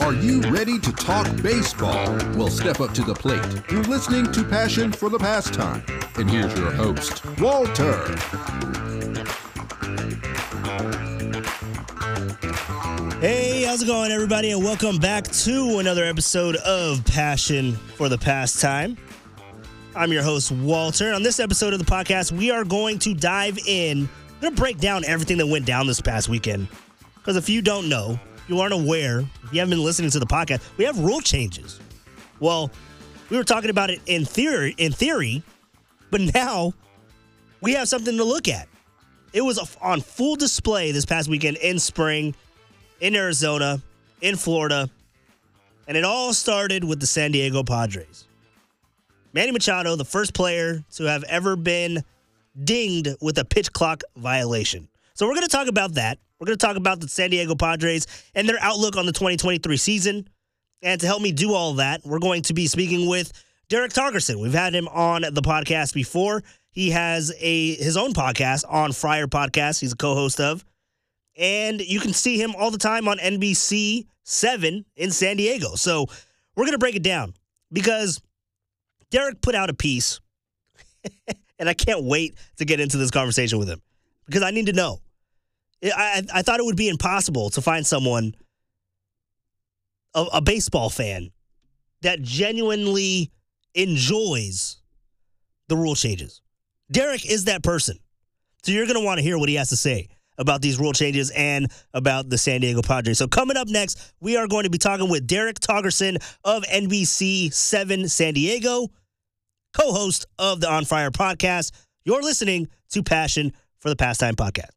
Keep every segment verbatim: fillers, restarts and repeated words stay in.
Are you ready to talk baseball? Well, step up to the plate. You're listening to Passion for the Pastime. And here's your host, Walter. Hey, how's it going, everybody? And welcome back to another episode of Passion for the Pastime. I'm your host, Walter. On this episode of the podcast, we are going to dive in. We're going to break down everything that went down this past weekend. Because if you don't know, you aren't aware, if you haven't been listening to the podcast, we have rule changes. Well, we were talking about it in theory, in theory, but now we have something to look at. It was on full display this past weekend in spring, in Arizona, in Florida, and it all started with the San Diego Padres. Manny Machado, the first player to have ever been dinged with a pitch clock violation. So we're going to talk about that. We're going to talk about the San Diego Padres and their outlook on the twenty twenty-three season. And to help me do all that, we're going to be speaking with Derek Togerson. We've had him on the podcast before. He has a his own podcast, On Friar Podcast, he's a co-host of. And you can see him all the time on N B C seven in San Diego. So we're going to break it down because Derek put out a piece, and I can't wait to get into this conversation with him because I need to know. I, I thought it would be impossible to find someone, a, a baseball fan, that genuinely enjoys the rule changes. Derek is that person. So you're going to want to hear what he has to say about these rule changes and about the San Diego Padres. So coming up next, we are going to be talking with Derek Togerson of N B C seven San Diego, co-host of the On Friar Podcast. You're listening to Passion for the Pastime Podcast.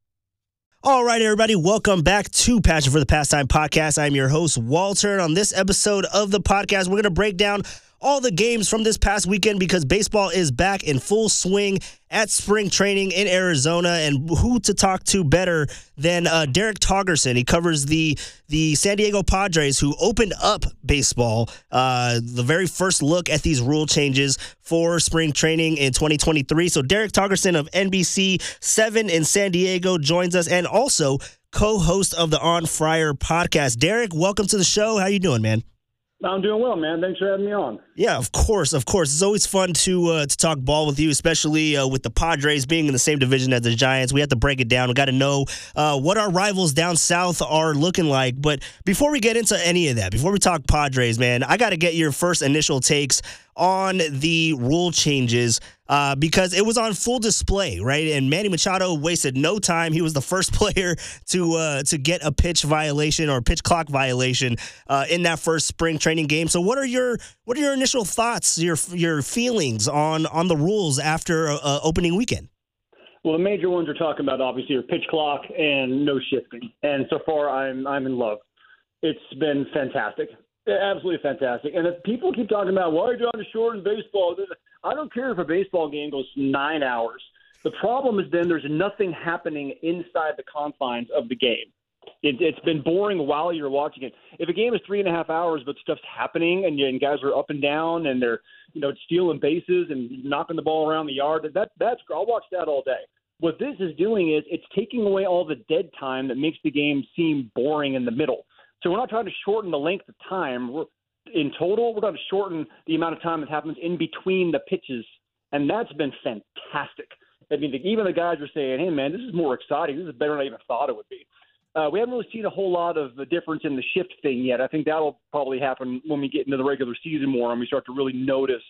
All right, everybody, welcome back to Passion for the Pastime Podcast. I'm your host, Walter, and on this episode of the podcast, we're going to break down all the games from this past weekend because baseball is back in full swing at spring training in Arizona, and who to talk to better than uh, Derek Togerson. He covers the the San Diego Padres, who opened up baseball, uh, the very first look at these rule changes for spring training in twenty twenty-three. So Derek Togerson of N B C seven in San Diego joins us, and also co-host of the On Friar Podcast. Derek, welcome to the show. How you doing, man? I'm doing well, man. Thanks for having me on. Yeah, of course, of course. It's always fun to uh, to talk ball with you, especially uh, with the Padres being in the same division as the Giants. We have to break it down. We got to know uh, what our rivals down south are looking like. But before we get into any of that, before we talk Padres, man, I got to get your first initial takes on the rule changes uh, because it was on full display, right? And Manny Machado wasted no time. He was the first player to uh, to get a pitch violation or pitch clock violation uh, in that first spring training game. So, what are your what are your initial thoughts, your your feelings on on the rules after uh, opening weekend? Well, the major ones we're talking about obviously are pitch clock and no shifting. And so far, I'm I'm in love. It's been fantastic. Absolutely fantastic. And if people keep talking about, why are you down to shorten baseball? I don't care if a baseball game goes nine hours. The problem is then there's nothing happening inside the confines of the game. It, it's been boring while you're watching it. If a game is three and a half hours, but stuff's happening and, and guys are up and down and they're, you know, stealing bases and knocking the ball around the yard, that that's I'll watch that all day. What this is doing is it's taking away all the dead time that makes the game seem boring in the middle. So we're not trying to shorten the length of time. We're, in total, we're going to shorten the amount of time that happens in between the pitches, and that's been fantastic. I mean, even the guys were saying, hey, man, this is more exciting. This is better than I even thought it would be. Uh, we haven't really seen a whole lot of the difference in the shift thing yet. I think that'll probably happen when we get into the regular season more and we start to really notice,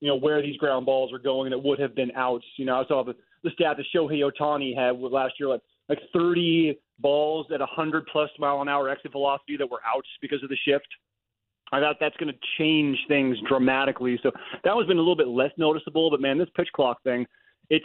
you know, where these ground balls are going that would have been outs. You know, I saw the, the stat that Shohei Ohtani had last year, like, like thirty balls at one hundred plus mile an hour exit velocity that were outs because of the shift. I thought that's going to change things dramatically. So that one's been a little bit less noticeable, but man, this pitch clock thing, it's,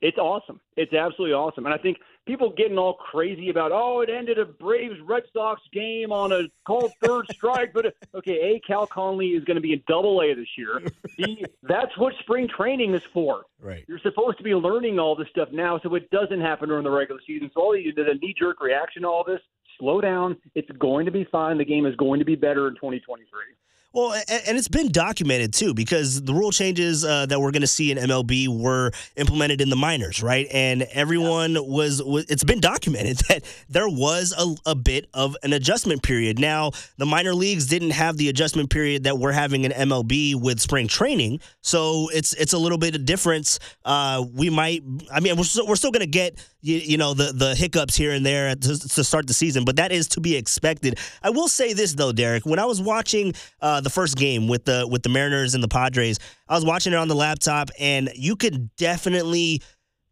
it's awesome. It's absolutely awesome. And I think people getting all crazy about, oh, it ended a Braves Red Sox game on a called third strike. But okay. A Cal Conley is going to be in double A this year. B, that's what spring training is for. Right. You're supposed to be learning all this stuff now. So it doesn't happen during the regular season. So all you did a knee jerk reaction to all this, slow down. It's going to be fine. The game is going to be better in twenty twenty-three. Well, and it's been documented, too, because the rule changes uh, that we're going to see in M L B were implemented in the minors, right? And everyone was, was – it's been documented that there was a, a bit of an adjustment period. Now, the minor leagues didn't have the adjustment period that we're having in M L B with spring training, so it's it's a little bit of difference. Uh, we might – I mean, we're still, we're still going to get, you, you know, the, the hiccups here and there to, to start the season, but that is to be expected. I will say this, though, Derek. When I was watching uh, – the first game with the with the Mariners and the Padres, I was watching it on the laptop, and you could definitely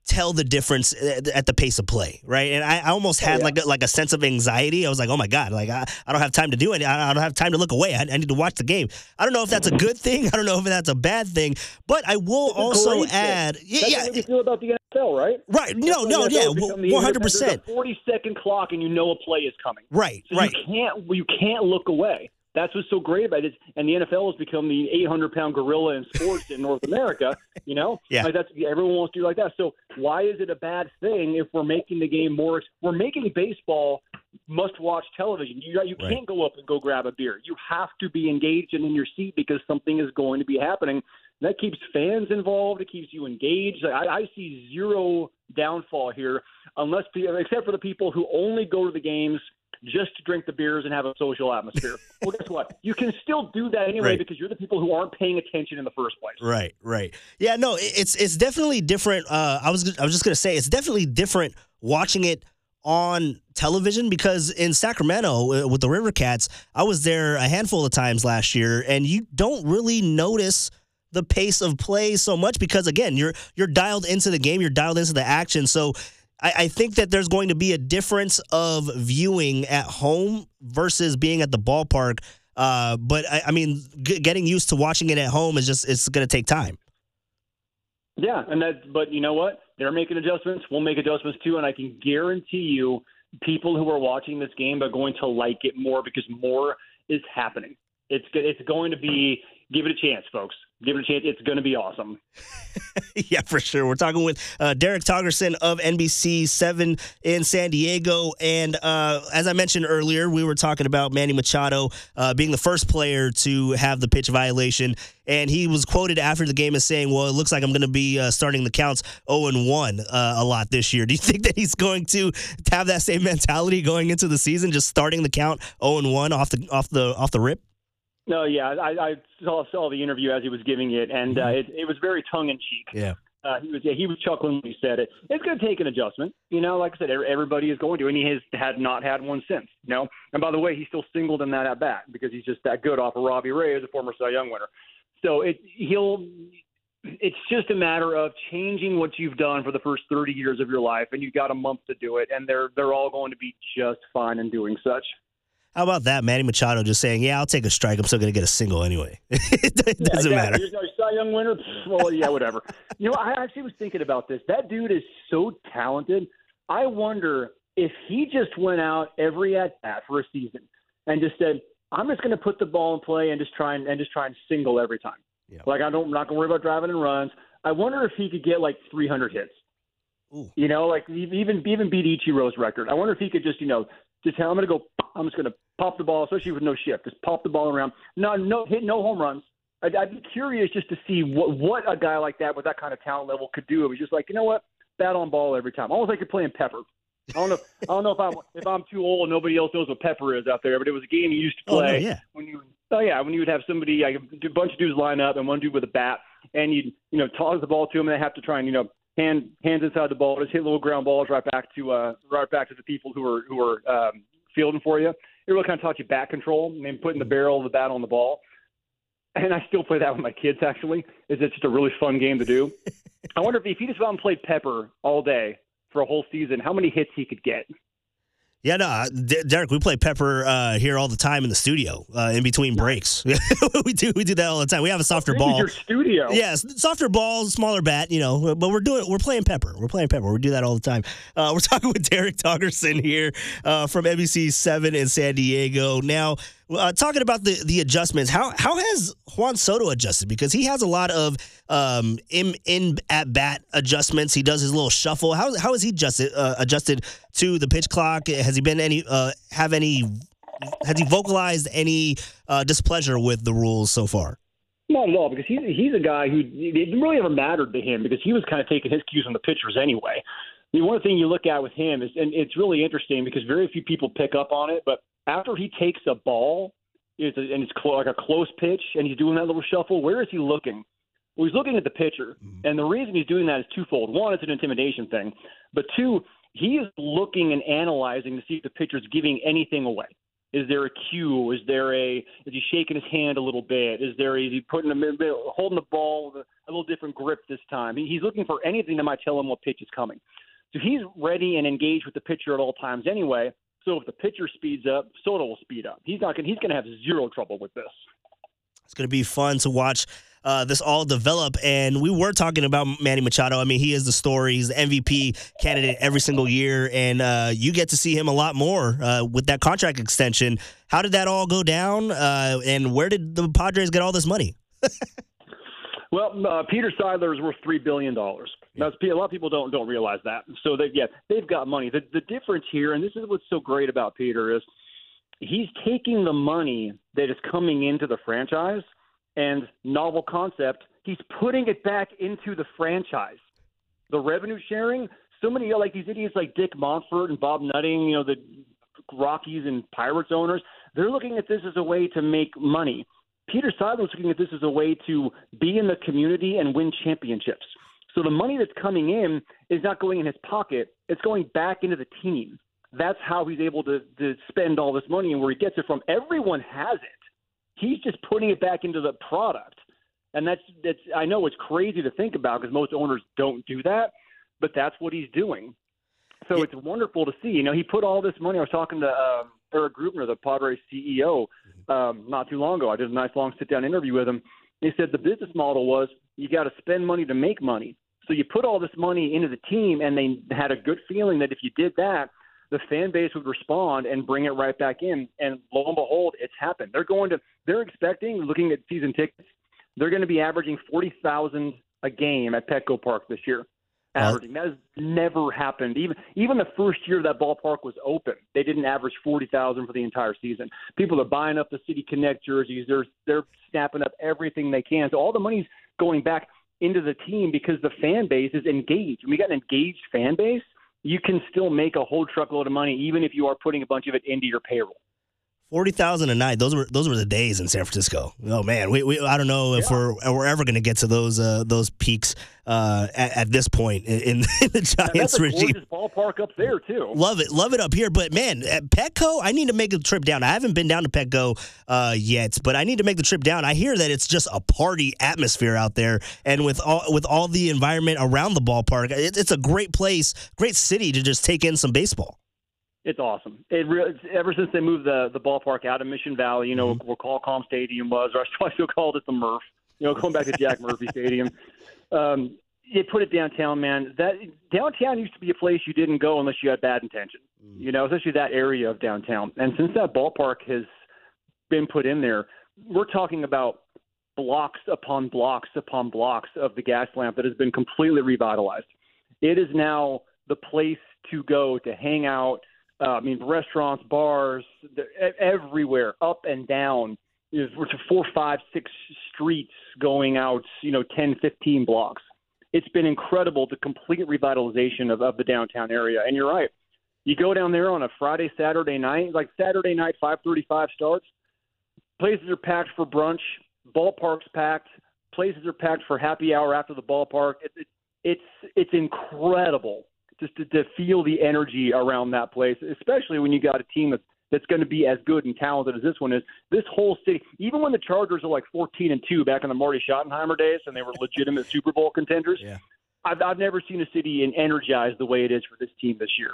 tell the difference at the pace of play, right? And I, I almost had oh, yeah. like a, like a sense of anxiety. I was like, oh my god, like I, I don't have time to do it. I don't have time to look away. I, I need to watch the game. I don't know if that's a good thing. I don't know if that's a bad thing. But I will that's also add, yeah, that's yeah, how you feel about the N F L, right? Right. That's no, no, yeah, one hundred percent. Forty second clock, and you know a play is coming. Right. So right. You can't you can't look away. That's what's so great about it, and the N F L has become the eight hundred pound gorilla in sports in North America. You know, yeah. like that's everyone wants to do like that. So why is it a bad thing if we're making the game more? We're making baseball must-watch television. You you right. can't go up and go grab a beer. You have to be engaged and in your seat because something is going to be happening. That keeps fans involved. It keeps you engaged. I, I see zero downfall here, unless except for the people who only go to the games just to drink the beers and have a social atmosphere. Well, guess what? You can still do that anyway right. because you're the people who aren't paying attention in the first place. Right, right. Yeah, no, it's it's definitely different. Uh, I was I was just going to say it's definitely different watching it on television because in Sacramento with the River Cats, I was there a handful of times last year, and you don't really notice the pace of play so much because, again, you're you're dialed into the game. You're dialed into the action. So I think that there's going to be a difference of viewing at home versus being at the ballpark. Uh, but, I, I mean, g- getting used to watching it at home is just it's going to take time. Yeah, and that, but you know what? They're making adjustments. We'll make adjustments too, and I can guarantee you people who are watching this game are going to like it more because more is happening. It's It's going to be – give it a chance, folks. Give it a chance. It's going to be awesome. Yeah, for sure. We're talking with uh, Derek Togerson of N B C seven in San Diego. And uh, as I mentioned earlier, we were talking about Manny Machado uh, being the first player to have the pitch violation. And he was quoted after the game as saying, well, it looks like I'm going to be uh, starting the counts oh and one uh, a lot this year. Do you think that he's going to have that same mentality going into the season, just starting the count oh and one off the, off the, off the rip? No, yeah, I, I saw, saw the interview as he was giving it, and uh, it, it was very tongue-in-cheek. Yeah, uh, he was yeah, he was chuckling when he said it. It's going to take an adjustment. You know, like I said, everybody is going to, and he has had not had one since. You know? And by the way, he's still singled in that at-bat because he's just that good off of Robbie Ray as a former Cy Young winner. So it he'll it's just a matter of changing what you've done for the first thirty years of your life, and you've got a month to do it, and they're they're all going to be just fine in doing such. How about that, Manny Machado just saying, yeah, I'll take a strike. I'm still going to get a single anyway. It doesn't yeah, yeah. matter. You're a Cy Young winner? Well, yeah, whatever. You know, I actually was thinking about this. That dude is so talented. I wonder if he just went out every at-bat for a season and just said, I'm just going to put the ball in play and just try and, and, just try and single every time. Yeah. Like, I don't, I'm not going to worry about driving in runs. I wonder if he could get, like, three hundred hits. Ooh. You know, like, even, even beat Ichiro's record. I wonder if he could just, you know, just tell him to go, I'm just going to pop the ball, especially with no shift. Just pop the ball around. No, no hit, no home runs. I'd, I'd be curious just to see what, what a guy like that with that kind of talent level could do. It was just like, you know what, bat on ball every time. Almost like you're playing Pepper. I don't know. I don't know if I'm if I'm too old and nobody else knows what Pepper is out there. But it was a game you used to play. Oh, no, yeah. When you oh yeah, when you would have somebody, like a bunch of dudes line up and one dude with a bat, and you you know toss the ball to him, and they have to try and you know. Hand, hands inside the ball, just hit little ground balls right back to uh, right back to the people who are who are um, fielding for you. It really kind of taught you bat control and then putting the barrel of the bat on the ball. And I still play that with my kids. Actually, is it's just a really fun game to do. I wonder if, if he just went out and played Pepper all day for a whole season, how many hits he could get. Yeah, no, D- Derek, we play Pepper uh, here all the time in the studio uh, in between breaks. we do we do that all the time. We have a softer this ball. Is your studio. Yes, yeah, softer ball, smaller bat, you know, but we're doing we're playing Pepper. We're playing Pepper. We do that all the time. Uh, we're talking with Derek Togerson here uh, from N B C seven in San Diego. Now, uh, talking about the, the adjustments, how how has Juan Soto adjusted? Because he has a lot of um, in, in at-bat adjustments. He does his little shuffle. How, how has he adjusted, uh, adjusted to the pitch clock? Has he been any uh, have any has he vocalized any uh, displeasure with the rules so far? Not at all, because he's he's a guy who it really never mattered to him because he was kind of taking his cues from the pitchers anyway. The one thing you look at with him is, and it's really interesting because very few people pick up on it, but after he takes a ball it's a, and it's cl- like a close pitch and he's doing that little shuffle, where is he looking? Well, he's looking at the pitcher, and the reason he's doing that is twofold. One, it's an intimidation thing, but two, he is looking and analyzing to see if the pitcher's giving anything away. Is there a cue? Is there a? Is he shaking his hand a little bit? Is there? Is he putting a holding the ball with a little different grip this time? He's looking for anything that might tell him what pitch is coming. So he's ready and engaged with the pitcher at all times anyway. So if the pitcher speeds up, Soto will speed up. He's not going. He's going to have zero trouble with this. It's going to be fun to watch uh, this all develop. And we were talking about Manny Machado. I mean, he is the story. He's the M V P candidate every single year. And uh, you get to see him a lot more uh, with that contract extension. How did that all go down? Uh, and where did the Padres get all this money? Well, uh, Peter Seidler is worth three billion dollars. Now, a lot of people don't don't realize that. So, they, yeah, they've got money. The, the difference here, and this is what's so great about Peter, is he's taking the money that is coming into the franchise and novel concept. He's putting it back into the franchise. The revenue sharing, so many like these idiots like Dick Montfort and Bob Nutting, you know, the Rockies and Pirates owners, they're looking at this as a way to make money. Peter Seidler's looking at this as a way to be in the community and win championships. So the money that's coming in is not going in his pocket. It's going back into the team. That's how he's able to, to spend all this money and where he gets it from. Everyone has it. He's just putting it back into the product. And that's, that's I know it's crazy to think about because most owners don't do that, but that's what he's doing. So yeah. It's wonderful to see. You know, he put all this money. I was talking to uh, Eric Grubner, the Padres C E O, um, not too long ago. I did a nice long sit-down interview with him. He said the business model was you got to spend money to make money. So you put all this money into the team, and they had a good feeling that if you did that, the fan base would respond and bring it right back in. And lo and behold, it's happened. They're going to, they're expecting, looking at season tickets, they're going to be averaging forty thousand a game at Petco Park this year. Averaging. That has never happened. Even, even the first year that ballpark was open, they didn't average forty thousand for the entire season. People are buying up the City Connect jerseys. They're, they're snapping up everything they can. So all the money's going back into the team because the fan base is engaged. When we got an engaged fan base, you can still make a whole truckload of money, even if you are putting a bunch of it into your payroll. Forty thousand a night. Those were those were the days in San Francisco. Oh man, we, we I don't know if yeah. we're we're ever going to get to those uh, those peaks uh, at, at this point in, in the Giants now, that's a regime. Gorgeous ballpark up there too. Love it, love it up here. But man, at Petco, I need to make a trip down. I haven't been down to Petco uh, yet, but I need to make the trip down. I hear that it's just a party atmosphere out there, and with all with all the environment around the ballpark, it, it's a great place, great city to just take in some baseball. It's awesome. It really, ever since they moved the, the ballpark out of Mission Valley, you know, mm-hmm. where Qualcomm Stadium was, or I still called it the Murph, you know, going back to Jack Murphy Stadium. Um, they put it downtown, man. That downtown used to be a place you didn't go unless you had bad intention, mm-hmm. you know, especially that area of downtown. And since that ballpark has been put in there, we're talking about blocks upon blocks upon blocks of the Gas Lamp that has been completely revitalized. It is now the place to go to hang out. Uh, I mean, restaurants, bars, everywhere, up and down. There's four, five, six streets going out, you know, ten, fifteen blocks. It's been incredible, the complete revitalization of, of the downtown area. And you're right. You go down there on a Friday, Saturday night, like Saturday night, five thirty-five starts. Places are packed for brunch. Ballpark's packed. Places are packed for happy hour after the ballpark. It, it, it's it's incredible. Just to, to feel the energy around that place, especially when you got a team that's, that's going to be as good and talented as this one is. This whole city, even when the Chargers are like fourteen and two back in the Marty Schottenheimer days, and they were legitimate Super Bowl contenders, yeah. I've, I've never seen a city energized the way it is for this team this year.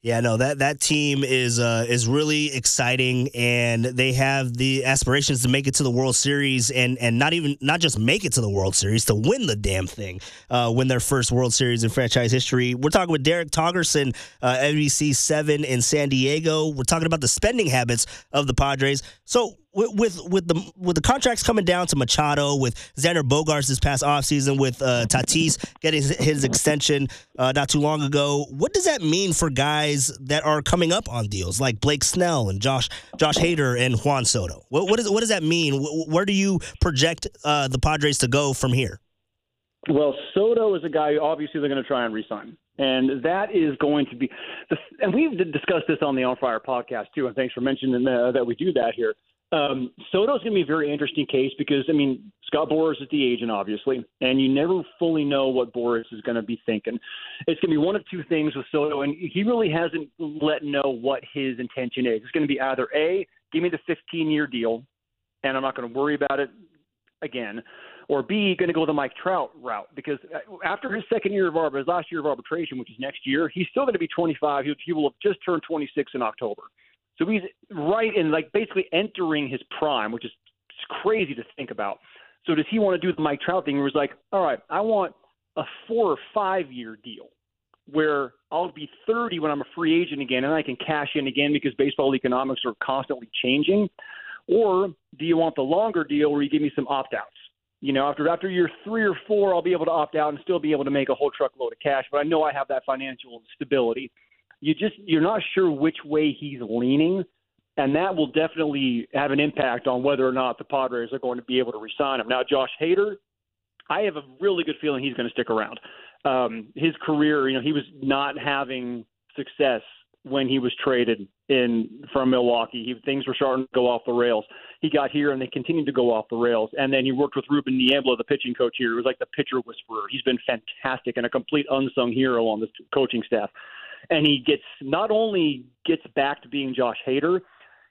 Yeah, no, that, that team is uh, is really exciting, and they have the aspirations to make it to the World Series, and, and not even not just make it to the World Series, to win the damn thing, uh, win their first World Series in franchise history. We're talking with Derek Togerson, uh, N B C seven in San Diego. We're talking about the spending habits of the Padres. So with, with with the with the contracts coming down to Machado, with Xander Bogaerts this past offseason, with uh, Tatis getting his, his extension uh, not too long ago, what does that mean for guys that are coming up on deals like Blake Snell and Josh Josh Hader and Juan Soto? What what, is, what does that mean? Where do you project uh, the Padres to go from here? Well, Soto is a guy who obviously they're going to try and re-sign. And that is going to be – and we've discussed this on the On Friar podcast too, and thanks for mentioning uh, that we do that here. Um, Soto's going to be a very interesting case because, I mean, Scott Boras is the agent, obviously, and you never fully know what Boras is going to be thinking. It's going to be one of two things with Soto, and he really hasn't let know what his intention is. It's going to be either, A, give me the fifteen-year deal, and I'm not going to worry about it again, or B, going to go the Mike Trout route, because after his second year of arbitration, his last year of arbitration, which is next year, he's still going to be twenty-five. He will have just turned twenty-six in October. So he's right in, like, basically entering his prime, which is crazy to think about. So does he want to do the Mike Trout thing where he's like, all right, I want a four- or five-year deal where I'll be thirty when I'm a free agent again and I can cash in again because baseball economics are constantly changing? Or do you want the longer deal where you give me some opt-outs? You know, after after year three or four, I'll be able to opt out and still be able to make a whole truckload of cash, but I know I have that financial stability. You just, you're not sure which way he's leaning, and that will definitely have an impact on whether or not the Padres are going to be able to re-sign him. Now, Josh Hader, I have a really good feeling he's going to stick around. Um, his career, you know, he was not having success when he was traded in from Milwaukee. He, things were starting to go off the rails. He got here, and they continued to go off the rails. And then he worked with Ruben Niembla, the pitching coach here, who was like the pitcher whisperer. He's been fantastic and a complete unsung hero on this coaching staff. And he gets not only gets back to being Josh Hader,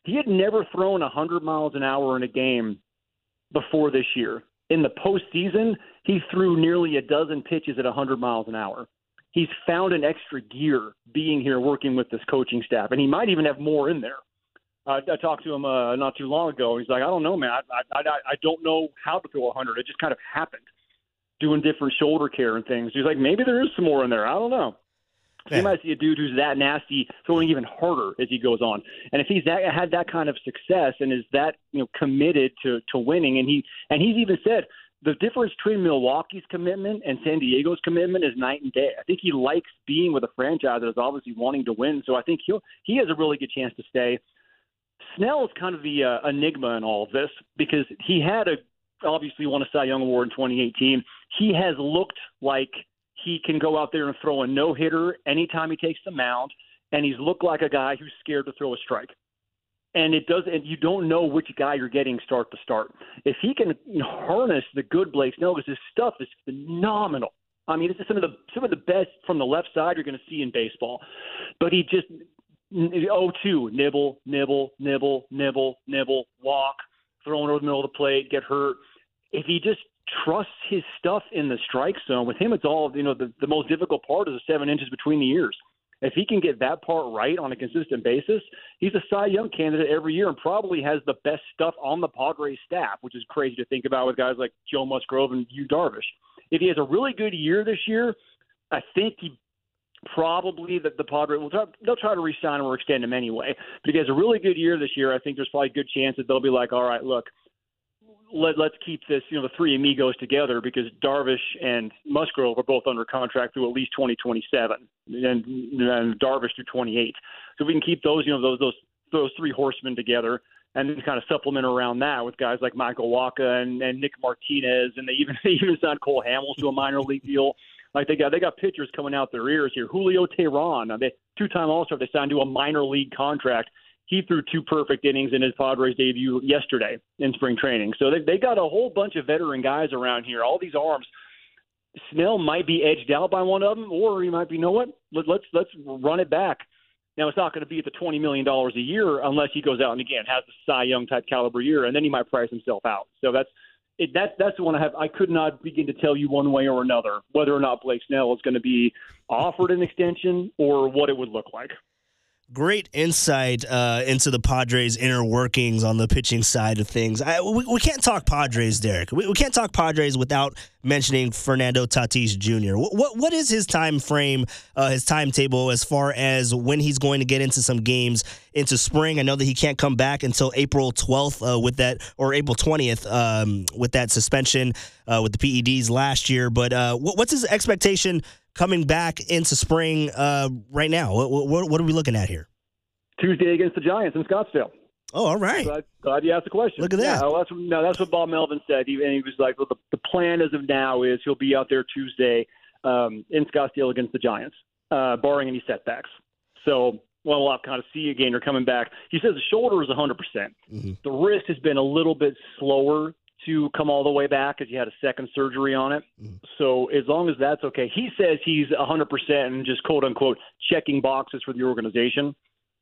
he had never thrown one hundred miles an hour in a game before this year. In the postseason, he threw nearly a dozen pitches at one hundred miles an hour. He's found an extra gear being here working with this coaching staff, and he might even have more in there. Uh, I talked to him uh, not too long ago. He's like, I don't know, man. I, I, I don't know how to throw one hundred. It just kind of happened, doing different shoulder care and things. He's like, maybe there is some more in there. I don't know. Yeah. You might see a dude who's that nasty throwing even harder as he goes on. And if he's that, had that kind of success and is that, you know, committed to, to winning, and he and he's even said – the difference between Milwaukee's commitment and San Diego's commitment is night and day. I think he likes being with a franchise that is obviously wanting to win, so I think he he has a really good chance to stay. Snell is kind of the uh, enigma in all of this because he had a obviously won a Cy Young Award in twenty eighteen. He has looked like he can go out there and throw a no-hitter anytime he takes the mound, and he's looked like a guy who's scared to throw a strike. And it doesn't. You don't know which guy you're getting start to start. If he can harness the good Blake Snell, because his stuff is phenomenal. I mean, this is some of the some of the best from the left side you're going to see in baseball. But he just oh two nibble, nibble, nibble, nibble, nibble, walk, throwing over the middle of the plate, get hurt. If he just trusts his stuff in the strike zone, with him, it's all you know. The, the most difficult part is the seven inches between the ears. If he can get that part right on a consistent basis, he's a Cy Young candidate every year and probably has the best stuff on the Padres staff, which is crazy to think about with guys like Joe Musgrove and Yu Darvish. If he has a really good year this year, I think he probably that the Padres will try, they'll try to re-sign him or extend him anyway. But if he has a really good year this year, I think there's probably a good chance that they'll be like, all right, look, Let, let's keep this, you know, the three amigos together because Darvish and Musgrove are both under contract through at least twenty twenty-seven, and, and Darvish through twenty-eight. So we can keep those, you know, those those those three horsemen together, and then kind of supplement around that with guys like Michael Wacha and, and Nick Martinez, and they even they even signed Cole Hamels to a minor league deal. Like they got they got pitchers coming out their ears here. Julio Teheran, the two-time All-Star, they signed to a minor league contract. He threw two perfect innings in his Padres debut yesterday in spring training. So they they got a whole bunch of veteran guys around here, all these arms. Snell might be edged out by one of them, or he might be, you know what, Let, let's let's run it back. Now, it's not going to be at the twenty million dollars a year unless he goes out and, again, has the Cy Young-type caliber year, and then he might price himself out. So that's it, that, that's the one I have. I could not begin to tell you one way or another whether or not Blake Snell is going to be offered an extension or what it would look like. Great insight uh, into the Padres' inner workings on the pitching side of things. I, we, we can't talk Padres, Derek. We, we can't talk Padres without mentioning Fernando Tatis Junior What what, what is his time frame, uh, his timetable as far as when he's going to get into some games into spring? I know that he can't come back until April twelfth uh, with that, or April twentieth um, with that suspension uh, with the P E Ds last year. But uh, what, what's his expectation coming back into spring uh, right now? What, what, what are we looking at here? Tuesday against the Giants in Scottsdale. Oh, all right. Glad, glad you asked the question. Look at that. Yeah, that's, no, that's what Bob Melvin said. He, and he was like, well, the, the plan as of now is he'll be out there Tuesday um, in Scottsdale against the Giants, uh, barring any setbacks. So well, we'll have to kind of see again. They're coming back. He says the shoulder is one hundred percent. Mm-hmm. The wrist has been a little bit slower to come all the way back because he had a second surgery on it. Mm. So as long as that's okay, he says he's one hundred percent and just quote unquote checking boxes for the organization,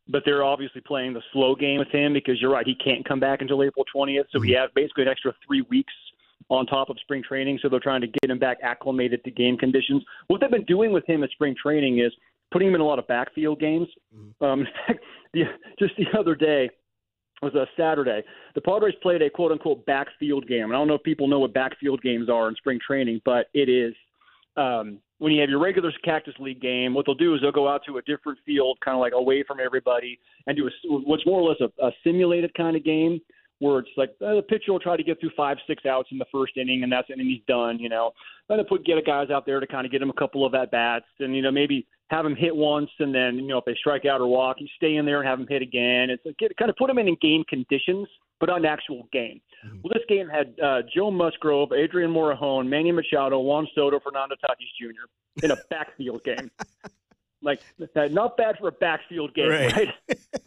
but they're obviously playing the slow game with him because you're right. He can't come back until April twentieth. So mm. he has basically an extra three weeks on top of spring training. So they're trying to get him back acclimated to game conditions. What they've been doing with him at spring training is putting him in a lot of backfield games. Mm. Um, in fact, the, just the other day, was a Saturday. The Padres played a quote-unquote backfield game. And I don't know if people know what backfield games are in spring training, but it is um, when you have your regular Cactus League game, what they'll do is they'll go out to a different field, kind of like away from everybody, and do a, what's more or less a, a simulated kind of game where it's like uh, the pitcher will try to get through five, six outs in the first inning, and that's and he's done, you know. Then they'll put get guys out there to kind of get him a couple of at-bats and, you know, maybe have him hit once, and then, you know, if they strike out or walk, you stay in there and have him hit again. It's like, get, kind of put him in, in game conditions, but on an actual game. Mm-hmm. Well, this game had uh, Joe Musgrove, Adrian Morejon, Manny Machado, Juan Soto, Fernando Tatis Junior in a backfield game. Like, not bad for a backfield game, right?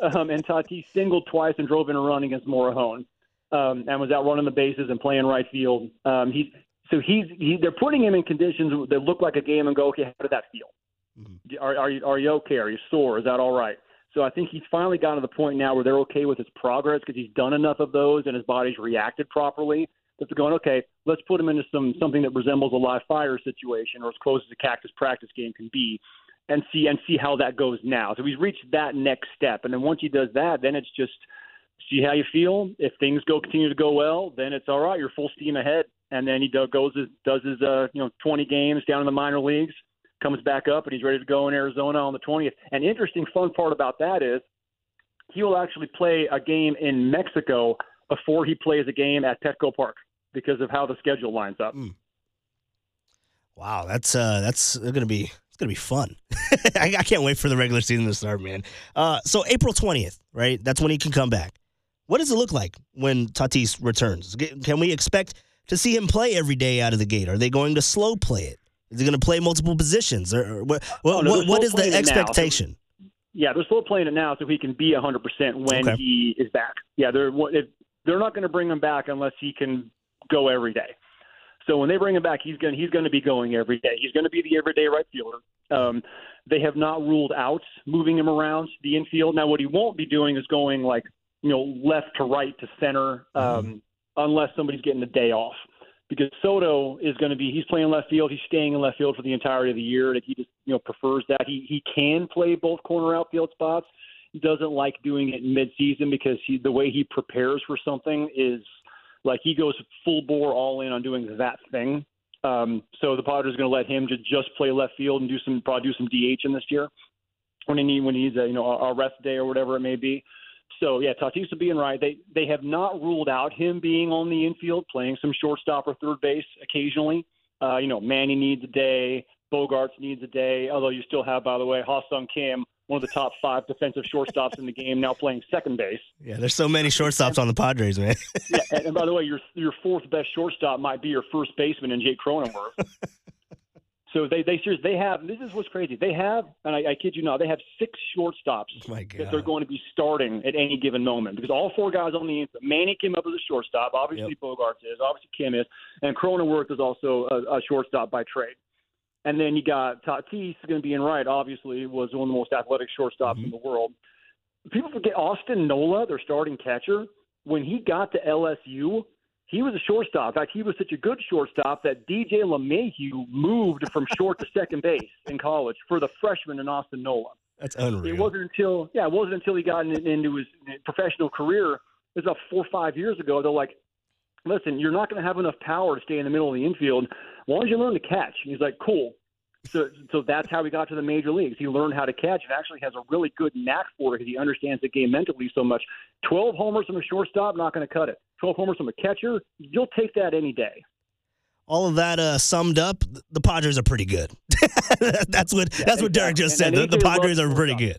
right? um, and Tatis singled twice and drove in a run against Morejon um, and was out running the bases and playing right field. Um, he's, so he's he, they're putting him in conditions that look like a game and go, okay, how did that feel? Mm-hmm. Are, are you are you okay? Are you sore? Is that all right? So I think he's finally gotten to the point now where they're okay with his progress because he's done enough of those and his body's reacted properly. That they're going, okay, let's put him into some something that resembles a live fire situation or as close as a Cactus practice game can be, and see and see how that goes now. So he's reached that next step, and then once he does that, then it's just see how you feel. If things go continue to go well, then it's all right. You're full steam ahead, and then he goes does his uh, you know twenty games down in the minor leagues. Comes back up, and he's ready to go in Arizona on the twentieth. An interesting fun part about that is he will actually play a game in Mexico before he plays a game at Petco Park because of how the schedule lines up. Mm. Wow, that's uh, that's going to be it's going to be fun. I, I can't wait for the regular season to start, man. Uh, so April twentieth, right? That's when he can come back. What does it look like when Tatis returns? Can we expect to see him play every day out of the gate? Are they going to slow play it? Is he going to play multiple positions? Or what? What, oh, no, what is the expectation? So, yeah, they're still playing it now so he can be one hundred percent when okay. he is back. Yeah, they're if, they're not going to bring him back unless he can go every day. So when they bring him back, he's going he's going to be going every day. He's going to be the everyday right fielder. Um, they have not ruled out moving him around the infield. Now, what he won't be doing is going like you know left to right to center um, mm. unless somebody's getting a day off. Because Soto is going to be, he's playing left field. He's staying in left field for the entirety of the year. And he just, you know, prefers that. He he can play both corner outfield spots. He doesn't like doing it midseason because he, the way he prepares for something is like he goes full bore all in on doing that thing. Um, so the Padres are going to let him to just play left field and do some probably do some D H in this year when he need, when he needs a you know a rest day or whatever it may be. So, yeah, Tatis will be in right. They they have not ruled out him being on the infield, playing some shortstop or third base occasionally. Uh, you know, Manny needs a day. Bogarts needs a day, although you still have, by the way, Ha-Sung Kim, one of the top five defensive shortstops in the game, now playing second base. Yeah, there's so many shortstops on the Padres, man. yeah, and, and by the way, your your fourth best shortstop might be your first baseman in Jake Cronenworth. So they they they have this is what's crazy. They have, and I, I kid you not, they have six shortstops oh that they're going to be starting at any given moment because all four guys on the infield. Manny came up as a shortstop. Obviously, yep. Bogarts is. Obviously, Kim is, and Cronenworth is also a, a shortstop by trade. And then you got Tatis going to be in right. Obviously, was one of the most athletic shortstops mm-hmm. in the world. People forget Austin Nola, their starting catcher, when he got to L S U. He was a shortstop. In fact, he was such a good shortstop that D J LeMahieu moved from short to second base in college for the freshman in Austin Nola. That's unreal. It wasn't until yeah, it wasn't until he got in, into his professional career. It was about four or five years ago. They're like, listen, you're not going to have enough power to stay in the middle of the infield. As long as you learn to catch. And he's like, cool. So, so that's how he got to the major leagues. He learned how to catch and actually has a really good knack for it because he understands the game mentally so much. twelve homers from a shortstop, not going to cut it. twelve homers from a catcher, you'll take that any day. All of that uh, summed up, the Padres are pretty good. that's what yeah, that's what Derek just and, said. And the, the Padres are pretty good.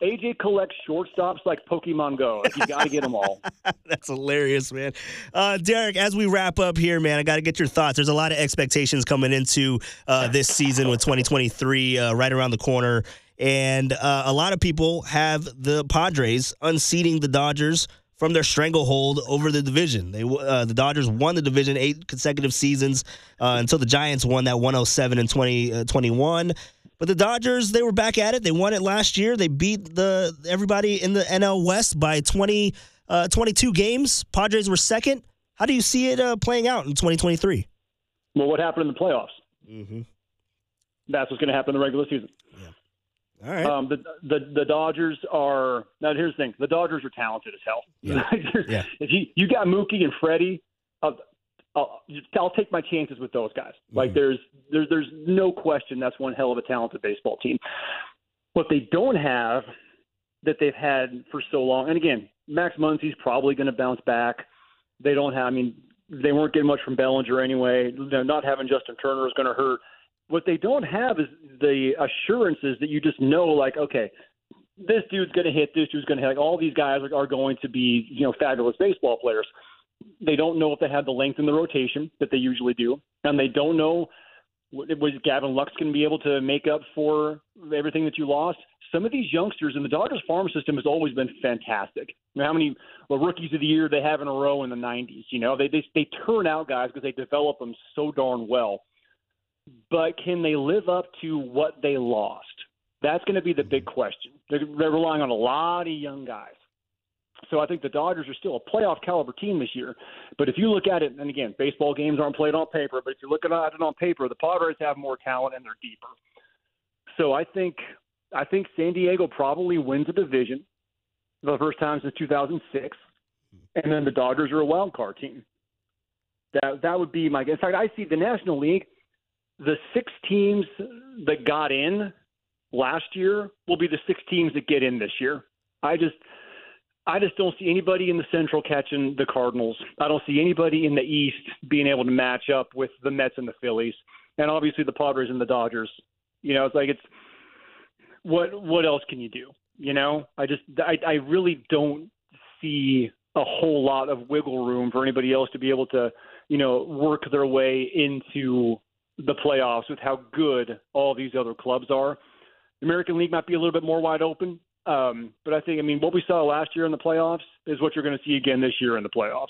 A J collects shortstops like Pokemon Go. Like you got to get them all. That's hilarious, man. Uh, Derek, as we wrap up here, man, I got to get your thoughts. There's a lot of expectations coming into uh, this season with twenty twenty-three uh, right around the corner. And uh, a lot of people have the Padres unseating the Dodgers from their stranglehold over the division. They uh, the Dodgers won the division eight consecutive seasons uh, until the Giants won that one oh seven in twenty twenty-one. But the Dodgers, they were back at it. They won it last year. They beat the everybody in the N L West by twenty, uh, twenty-two games. Padres were second. How do you see it uh, playing out in twenty twenty-three? Well, what happened in the playoffs? Mm-hmm. That's what's going to happen in the regular season. Yeah. All right. Um, the, the the Dodgers are now. Here's the thing: the Dodgers are talented as hell. Yeah. yeah. If you you got Mookie and Freddie, uh, I'll, I'll take my chances with those guys. Mm-hmm. Like there's there's there's no question that's one hell of a talented baseball team. What they don't have that they've had for so long, and again, Max Muncy's probably going to bounce back. They don't have. I mean, they weren't getting much from Bellinger anyway. They're not having Justin Turner is going to hurt. What they don't have is the assurances that you just know, like, okay, this dude's going to hit, this dude's going to hit. Like, all these guys are, are going to be, you know, fabulous baseball players. They don't know if they have the length in the rotation that they usually do, and they don't know was Gavin Lux going to be able to make up for everything that you lost. Some of these youngsters in the Dodgers farm system has always been fantastic. You know, how many well, rookies of the year they have in a row in the nineties? You know, they they, they turn out guys because they develop them so darn well. But can they live up to what they lost? That's going to be the big question. They're, they're relying on a lot of young guys. So I think the Dodgers are still a playoff caliber team this year. But if you look at it, and again, baseball games aren't played on paper, but if you look at it on paper, the Padres have more talent and they're deeper. So I think I think San Diego probably wins a division for the first time since two thousand six. And then the Dodgers are a wild card team. That, that would be my guess. In fact, I see the National League. The six teams that got in last year will be the six teams that get in this year. I just I just don't see anybody in the Central catching the Cardinals. I don't see anybody in the East being able to match up with the Mets and the Phillies. And obviously the Padres and the Dodgers. You know, it's like it's what what else can you do? You know? I just I, I really don't see a whole lot of wiggle room for anybody else to be able to, you know, work their way into the playoffs with how good all these other clubs are. The American League might be a little bit more wide open. Um, but I think, I mean, what we saw last year in the playoffs is what you're going to see again this year in the playoffs.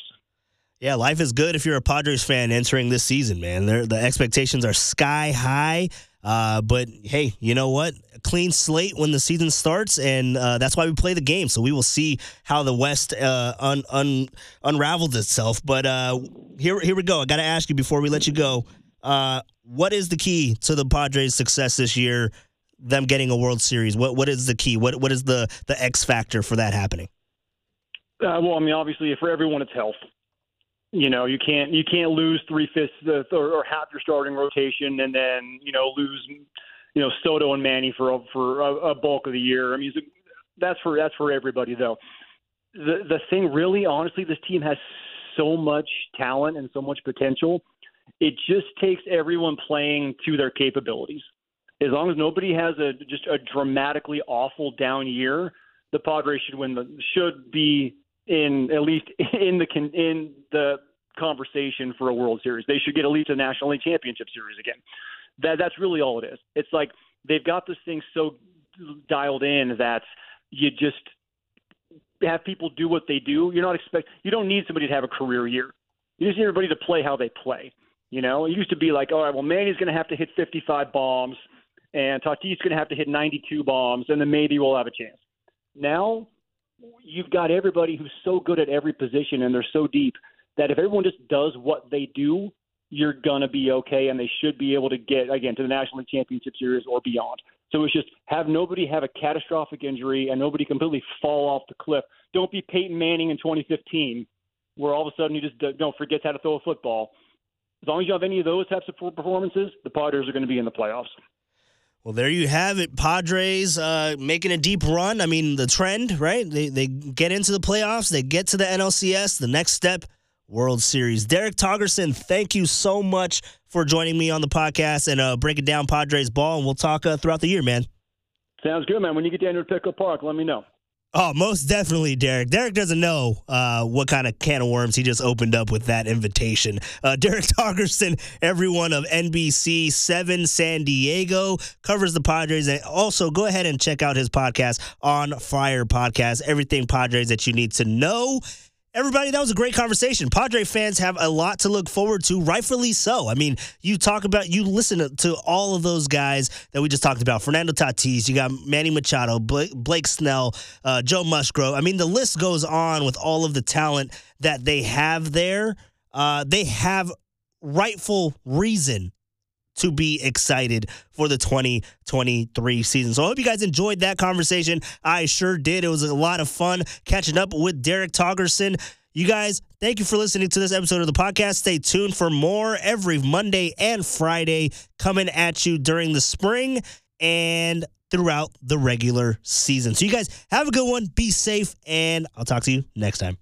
Yeah, life is good if you're a Padres fan entering this season, man. They're, the expectations are sky high. Uh, but, hey, you know what? A clean slate when the season starts, and uh, that's why we play the game. So we will see how the West uh, un, un, unraveled itself. But uh, here, here we go. I got to ask you before we let you go. Uh, what is the key to the Padres' success this year? Them getting a World Series. What what is the key? What what is the, the X factor for that happening? Uh, well, I mean, obviously, for everyone, it's health. You know, you can't you can't lose three fifths or, or half your starting rotation, and then you know lose you know Soto and Manny for a, for a, a bulk of the year. I mean, that's for that's for everybody though. The the thing really, honestly, this team has so much talent and so much potential. It just takes everyone playing to their capabilities. As long as nobody has a just a dramatically awful down year, the Padres should win the should be in at least in the in the conversation for a World Series. They should get at least a National League Championship Series again. That that's really all it is. It's like they've got this thing so dialed in that you just have people do what they do. You're not expect you don't need somebody to have a career year. You just need everybody to play how they play. You know, it used to be like, all right, well, Manny's going to have to hit fifty-five bombs, and Tatis is going to have to hit ninety-two bombs, and then maybe we'll have a chance. Now you've got everybody who's so good at every position, and they're so deep that if everyone just does what they do, you're going to be okay, and they should be able to get, again, to the National League Championship Series or beyond. So it's just have nobody have a catastrophic injury and nobody completely fall off the cliff. Don't be Peyton Manning in twenty fifteen, where all of a sudden you just don't forget how to throw a football. As long as you have any of those types of performances, the Padres are going to be in the playoffs. Well, there you have it. Padres uh, making a deep run. I mean, the trend, right? They they get into the playoffs. They get to the N L C S. The next step, World Series. Derek Togerson, thank you so much for joining me on the podcast and uh, breaking down Padres ball. And we'll talk uh, throughout the year, man. Sounds good, man. When you get down to Petco Park, let me know. Oh, most definitely, Derek. Derek doesn't know uh, what kind of can of worms he just opened up with that invitation. Uh, Derek Togerson, everyone of N B C seven San Diego, covers the Padres. And also, go ahead and check out his podcast, On Friar Podcast, everything Padres that you need to know. Everybody, that was a great conversation. Padre fans have a lot to look forward to, rightfully so. I mean, you talk about, you listen to, to all of those guys that we just talked about. Fernando Tatis, you got Manny Machado, Blake, Blake Snell, uh, Joe Musgrove. I mean, the list goes on with all of the talent that they have there. Uh, they have rightful reason to be excited for the twenty twenty-three season. So I hope you guys enjoyed that conversation. I sure did. It was a lot of fun catching up with Derek Togerson. You guys, thank you for listening to this episode of the podcast. Stay tuned for more every Monday and Friday coming at you during the spring and throughout the regular season. So you guys have a good one. Be safe, and I'll talk to you next time.